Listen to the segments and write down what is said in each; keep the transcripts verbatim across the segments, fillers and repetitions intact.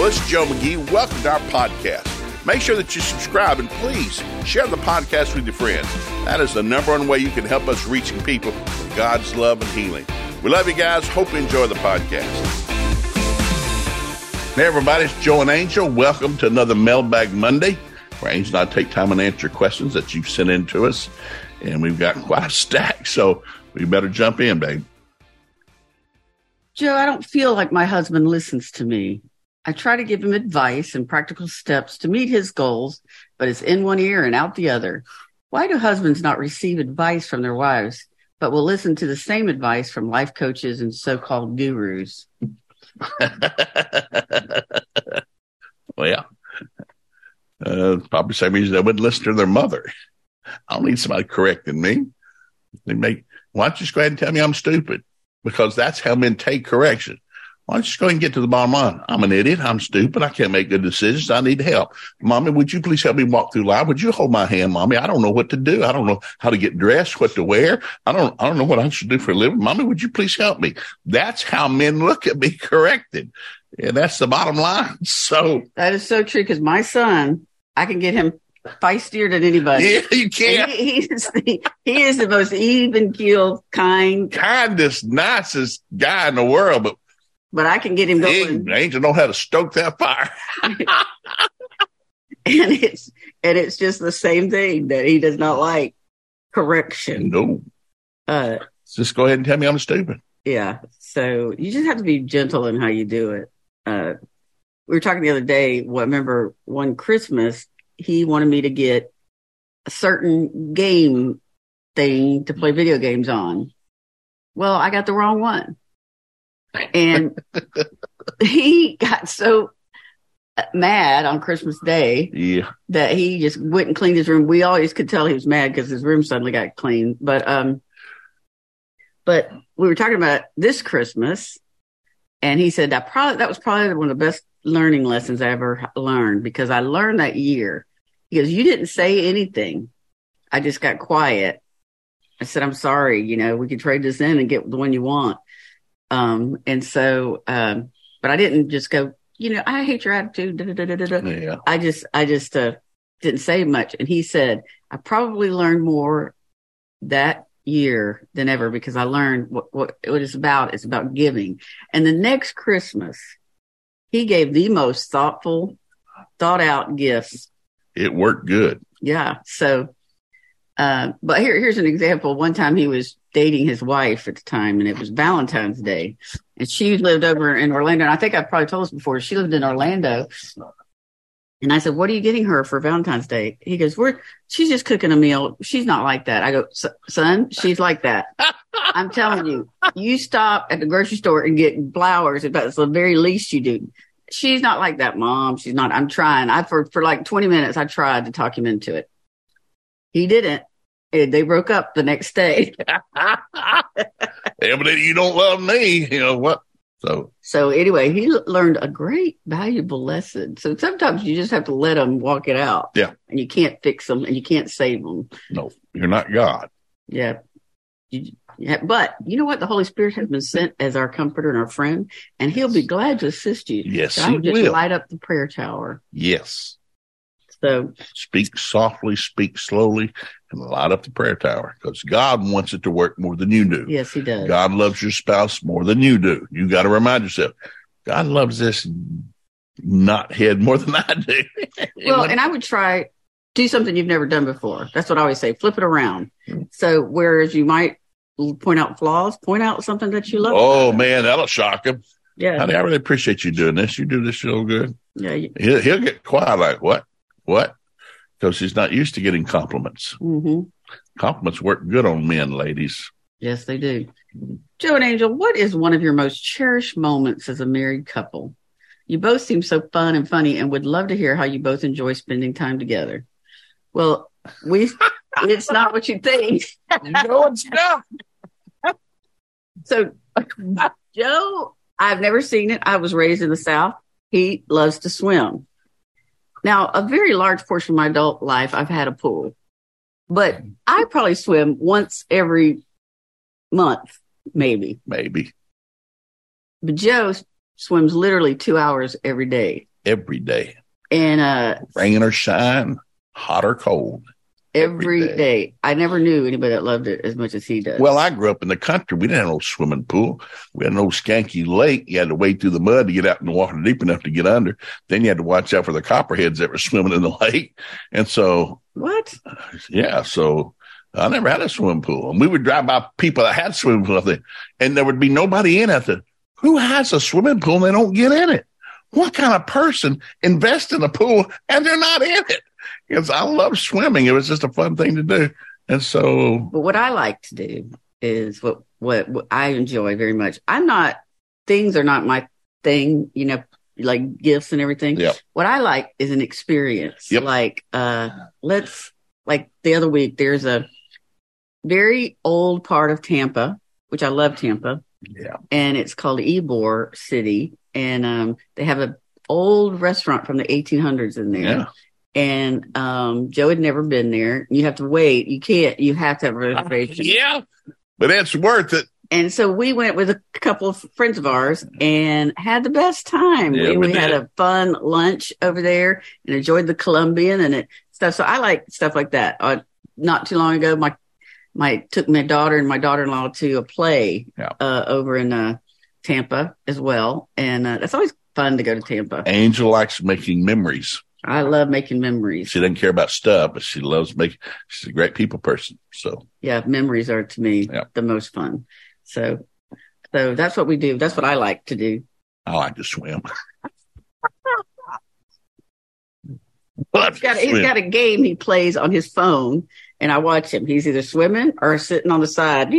Hello, it's Joe McGee. Welcome to our podcast. Make sure that you subscribe and please share the podcast with your friends. That is the number one way you can help us reaching people with God's love and healing. We love you guys. Hope you enjoy the podcast. Hey, everybody, it's Joe and Angel. Welcome to another Mailbag Monday, where Angel and I take time and answer questions that you've sent in to us. And we've got quite a stack, so we better jump in, babe. Joe, I don't feel like my husband listens to me. I try to give him advice and practical steps to meet his goals, but it's in one ear and out the other. Why do husbands not receive advice from their wives, but will listen to the same advice from life coaches and so-called gurus? Well, yeah. Uh, probably the same reason they wouldn't listen to their mother. I don't need somebody correcting me. They make, why don't you just go ahead and tell me I'm stupid? Because that's how men take correction. Why don't you just go ahead and get to the bottom line? I'm an idiot. I'm stupid. I can't make good decisions. I need help. Mommy, would you please help me walk through life? Would you hold my hand, Mommy? I don't know what to do. I don't know how to get dressed, what to wear. I don't, I don't know what I should do for a living. Mommy, would you please help me? That's how men look at me corrected. And that's the bottom line. So that is so true. Because my son, I can get him feistier than anybody. Yeah, you can't. He, he, is the, he is the most even-keeled, kind, kindest, nicest guy in the world. But but I can get him going. Dang, Angel know how to stoke that fire. and it's and it's just the same thing that he does not like correction. No, uh, just go ahead and tell me I'm stupid. Yeah. So you just have to be gentle in how you do it. Uh, we were talking the other day. Well, I remember one Christmas. He wanted me to get a certain game thing to play video games on. Well, I got the wrong one. And he got so mad on Christmas Day yeah. that he just went and cleaned his room. We always could tell he was mad because his room suddenly got clean. But, um, but we were talking about this Christmas, and he said that probably, that was probably one of the best learning lessons I ever learned, because I learned that year. He goes, you didn't say anything. I just got quiet. I said, I'm sorry. You know, we could trade this in and get the one you want. Um, and so, um, but I didn't just go, you know, I hate your attitude. Da, da, da, da, da. Yeah. I just, I just, uh, didn't say much. And he said, I probably learned more that year than ever, because I learned what, what, what it's about. It's about giving. And the next Christmas, he gave the most thoughtful, thought out gifts. It worked good. Yeah. So, uh, but here, here's an example. One time he was dating his wife at the time, and it was Valentine's Day, and she lived over in Orlando. And I think I've probably told this before. She lived in Orlando, and I said, "What are you getting her for Valentine's Day?" He goes, "We're she's just cooking a meal. She's not like that." I go, "Son, she's like that. I'm telling you. You stop at the grocery store and get flowers. If that's the very least you do. She's not like that, Mom. She's not. I'm trying. I for for like twenty minutes. I tried to talk him into it. He didn't." And they broke up the next day. Evidently, you don't love me. You know what? So, so anyway, he learned a great, valuable lesson. So sometimes you just have to let them walk it out. Yeah. And you can't fix them, and you can't save them. No, you're not God. Yeah. You, yeah. But you know what? The Holy Spirit has been sent as our comforter and our friend, and he'll be glad to assist you. Yes, so he will. Just light up the prayer tower. Yes. So speak softly, speak slowly, and light up the prayer tower, because God wants it to work more than you do. Yes, he does. God loves your spouse more than you do. You got to remind yourself, God loves this knothead more than I do. Well, and I would try do something you've never done before. That's what I always say. Flip it around. Mm-hmm. So whereas you might point out flaws, point out something that you love. Oh, man, that'll shock him. Yeah. Honey, I really appreciate you doing this. You do this so good. Yeah. You- he'll, he'll get quiet like, what? What? Because he's not used to getting compliments. Mm-hmm. Compliments work good on men, ladies. Yes, they do. Joe and Angel, what is one of your most cherished moments as a married couple? You both seem so fun and funny, and would love to hear how you both enjoy spending time together. Well, we it's not what you think. No, it's not. So, Joe, I've never seen it. I was raised in the South. He loves to swim. Now, a very large portion of my adult life, I've had a pool, but I probably swim once every month, maybe. Maybe. But Joe swims literally two hours every day. Every day. And uh, rain or shine, hot or cold. Every, every day. day. I never knew anybody that loved it as much as he does. Well, I grew up in the country. We didn't have no swimming pool. We had no skanky lake. You had to wade through the mud to get out in the water deep enough to get under. Then you had to watch out for the copperheads that were swimming in the lake. And so. What? Yeah. So I never had a swimming pool. And we would drive by people that had swimming pools out there, and there would be nobody in it. I said, who has a swimming pool and they don't get in it? What kind of person invests in a pool and they're not in it? Because I love swimming. It was just a fun thing to do. And so. But what I like to do is what, what, what I enjoy very much. I'm not, things are not my thing, you know, like gifts and everything. Yep. What I like is an experience. Yep. Like, uh, let's, like the other week, there's a very old part of Tampa, which I love Tampa. Yeah. And it's called Ybor City. And um, they have an old restaurant from the eighteen hundreds in there. Yeah. And um, Joe had never been there. You have to wait. You can't. You have to have a reservation. Uh, yeah, but it's worth it. And so we went with a couple of friends of ours and had the best time. Yeah, we we had a fun lunch over there and enjoyed the Colombian and it, stuff. So I like stuff like that. Uh, not too long ago, my my took my daughter and my daughter-in-law to a play yeah. uh, over in uh, Tampa as well. And uh, that's always fun to go to Tampa. Angel likes making memories. I love making memories. She doesn't care about stuff, but she loves making. She's a great people person. So yeah, memories are to me yeah. the most fun. So, so that's what we do. That's what I like to do. I like to swim. he's, got, he's got a game he plays on his phone, and I watch him. He's either swimming or sitting on the side.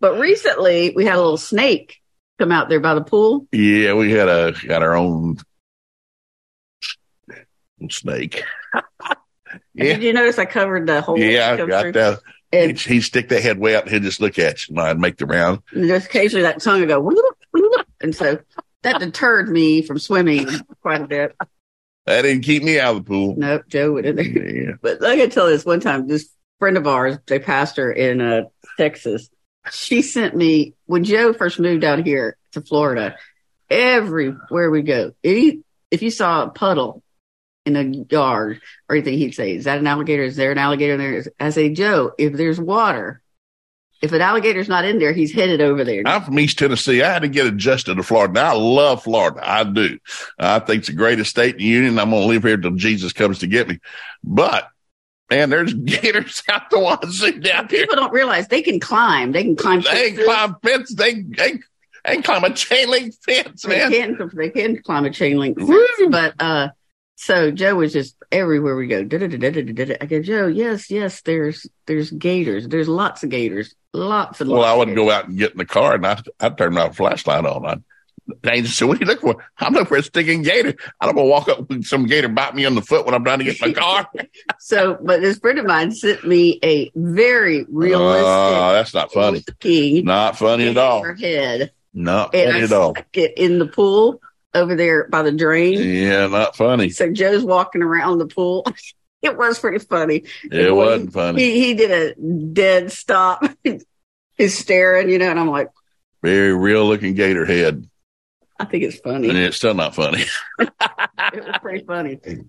But recently, we had a little snake come out there by the pool. Yeah, we had a got our own. Snake. Yeah. Did you notice I covered the whole? Yeah, I got through? That. And he'd stick that head way out and he'd just look at you and I'd make the round. And there's occasionally that tongue would go, and so that deterred me from swimming quite a bit. That didn't keep me out of the pool. Nope, Joe wouldn't. Yeah. But I gotta tell this one time, this friend of ours, they passed her in uh, Texas. She sent me when Joe first moved out here to Florida. Everywhere we go, any, if you saw a puddle in a yard or anything, he'd say, is that an alligator? Is there an alligator in there? I say, Joe, if there's water, if an alligator's not in there, he's headed over there. I'm from East Tennessee. I had to get adjusted to Florida. Now, I love Florida. I do. I think it's the greatest state in the union. I'm going to live here until Jesus comes to get me. But, man, there's gators out the wazoo down People here. People don't realize they can climb. They can climb fences. They can climb fences. They can they, they climb a chain link fence, man. They can, they can climb a chain link fence. Woo. But, uh, so Joe was just everywhere we go. I go, Joe, yes, yes, there's there's gators. There's lots of gators. Lots and lots of gators. Well, I would go out and get in the car, and I I turned my flashlight on. I, I said, what are you looking for? I'm looking for a stinking gator. I don't want to walk up with some gator bite me on the foot when I'm trying to get in my car. So, but this friend of mine sent me a very realistic. Oh, uh, that's not funny. Not funny at all. Head. Not funny and at I all. Get in the pool. Over there by the drain. Yeah, not funny. So Joe's walking around the pool. It was pretty funny. It wasn't he, funny. He, he did a dead stop. He's staring, you know, and I'm like. Very real looking gator head. I think it's funny. And it's still not funny. It was pretty funny. Do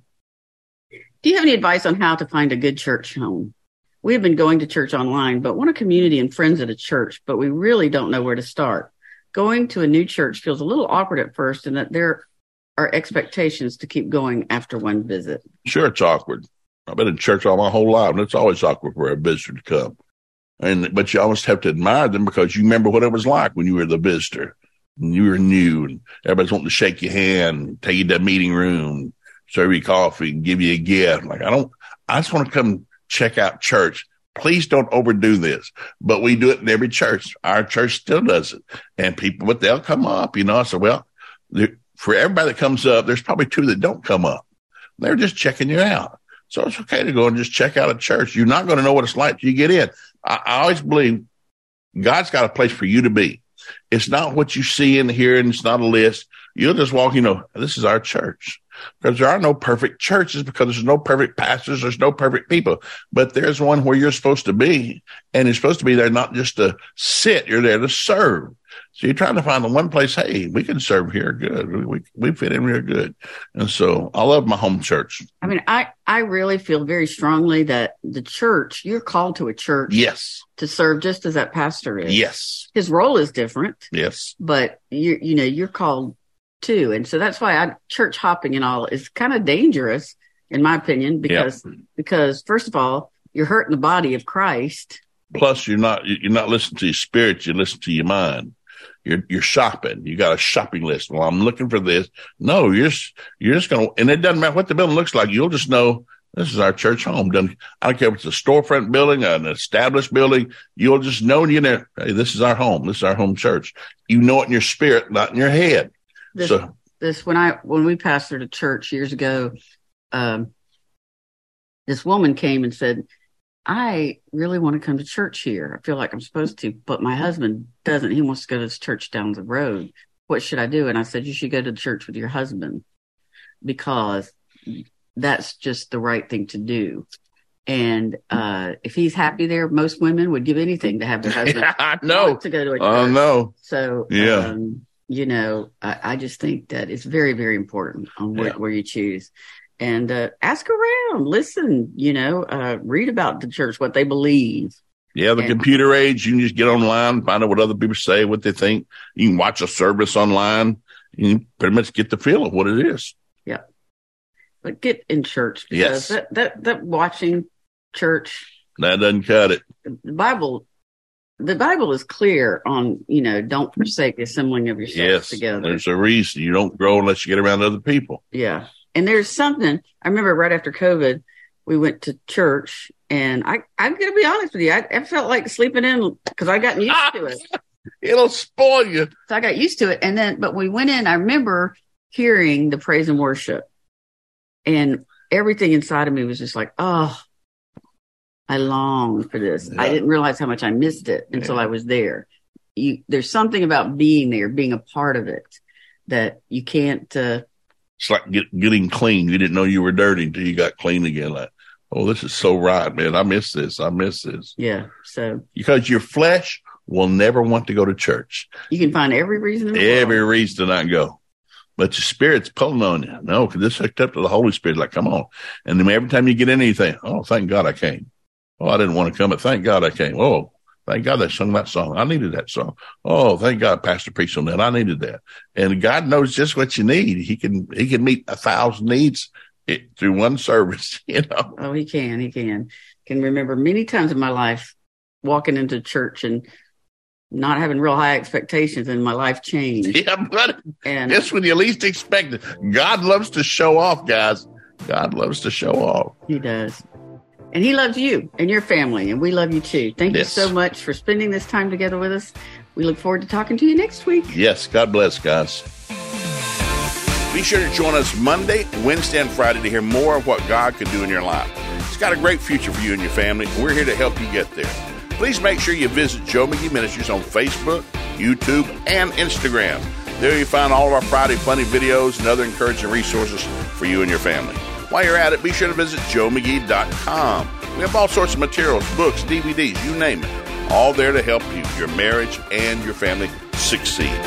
you have any advice on how to find a good church home? We've been going to church online, but want a community and friends at a church, but we really don't know where to start. Going to a new church feels a little awkward at first, and that there are expectations to keep going after one visit. Sure, it's awkward. I've been in church all my whole life, and it's always awkward for a visitor to come. And but you almost have to admire them because you remember what it was like when you were the visitor, and you were new, and everybody's wanting to shake your hand, take you to the meeting room, serve you coffee, and give you a gift. Like I don't, I just want to come check out church. Please don't overdo this, but we do it in every church. Our church still does it, and people, but they'll come up, you know. So, well, for everybody that comes up, there's probably two that don't come up. They're just checking you out, so it's okay to go and just check out a church. You're not going to know what it's like till you get in. I, I always believe God's got a place for you to be. It's not what you see and hear, and it's not a list. You'll just walk. You know, this is our church. because there are no perfect churches, because there's no perfect pastors, there's no perfect people, but there's one where you're supposed to be, and you're supposed to be there not just to sit, you're there to serve. So you're trying to find the one place, hey, we can serve here good. We, we we fit in real good. And so I love my home church. I mean, I, I really feel very strongly that the church, you're called to a church. Yes. To serve just as that pastor is. Yes. His role is different. Yes. But, you you know, you're called too. And so that's why I, church hopping and all is kind of dangerous, in my opinion, because yep. because first of all, you're hurting the body of Christ. Plus, you're not you're not listening to your spirit. You listen to your mind. You're, you're shopping. You got a shopping list. Well, I'm looking for this. No, you're just, you're just going to, and it doesn't matter what the building looks like. You'll just know this is our church home. Doesn't, I don't care if it's a storefront building, an established building. You'll just know, you know, hey, this is our home. This is our home church. You know it in your spirit, not in your head. This, so, this when I, when we pastored a church years ago, um, this woman came and said, I really want to come to church here. I feel like I'm supposed to, but my husband doesn't. He wants to go to this church down the road. What should I do? And I said, you should go to the church with your husband, because that's just the right thing to do. And uh, if he's happy there, most women would give anything to have their husband I know. to go to a church. I know. So, yeah. um, you know, I, I just think that it's very, very important on what, yeah. where you choose. And uh, ask around, listen, you know, uh, read about the church, what they believe. Yeah, the and, computer age, you can just get online, find out what other people say, what they think. You can watch a service online. You can pretty much get the feel of what it is. Yeah. But get in church. Yes. That, that, that watching church. That doesn't cut it. The Bible, the Bible is clear on, you know, don't forsake the assembling of yourselves yes, together. There's a reason you don't grow unless you get around other people. Yeah. And there's something, I remember right after COVID, we went to church, and I, I'm going to be honest with you. I, I felt like sleeping in because I got used ah, to it. It'll spoil you. So I got used to it. And then, but we went in, I remember hearing the praise and worship, and everything inside of me was just like, oh, I long for this. Yeah. I didn't realize how much I missed it yeah. until I was there. You, there's something about being there, being a part of it, that you can't, uh, it's like get, getting clean. You didn't know you were dirty until you got clean again. Like, oh, this is so right, man. I miss this. I miss this. Yeah. So because your flesh will never want to go to church. You can find every reason. Every world. reason to not go. But your spirit's pulling on you. No, because it's hooked up to the Holy Spirit. Like, come on. And then every time you get in anything, oh, thank God I came. Oh, I didn't want to come, but thank God I came. Oh, thank God they sung that song. I needed that song. Oh, thank God Pastor preached on that. I needed that. And God knows just what you need. He can he can meet a thousand needs through one service, you know. Oh, he can. He can. Can remember many times in my life walking into church and not having real high expectations, and my life changed. Yeah, but and that's when you least expect it. God loves to show off, guys. God loves to show off. He does. And he loves you and your family, and we love you too. Thank yes. you so much for spending this time together with us. We look forward to talking to you next week. Yes, God bless, guys. Be sure to join us Monday, Wednesday, and Friday to hear more of what God can do in your life. It's got a great future for you and your family, and we're here to help you get there. Please make sure you visit Joe McGee Ministries on Facebook, YouTube, and Instagram. There you find all of our Friday funny videos and other encouraging resources for you and your family. While you're at it, be sure to visit Joe McGee dot com. We have all sorts of materials, books, D V Ds, you name it, all there to help you, your marriage, and your family succeed.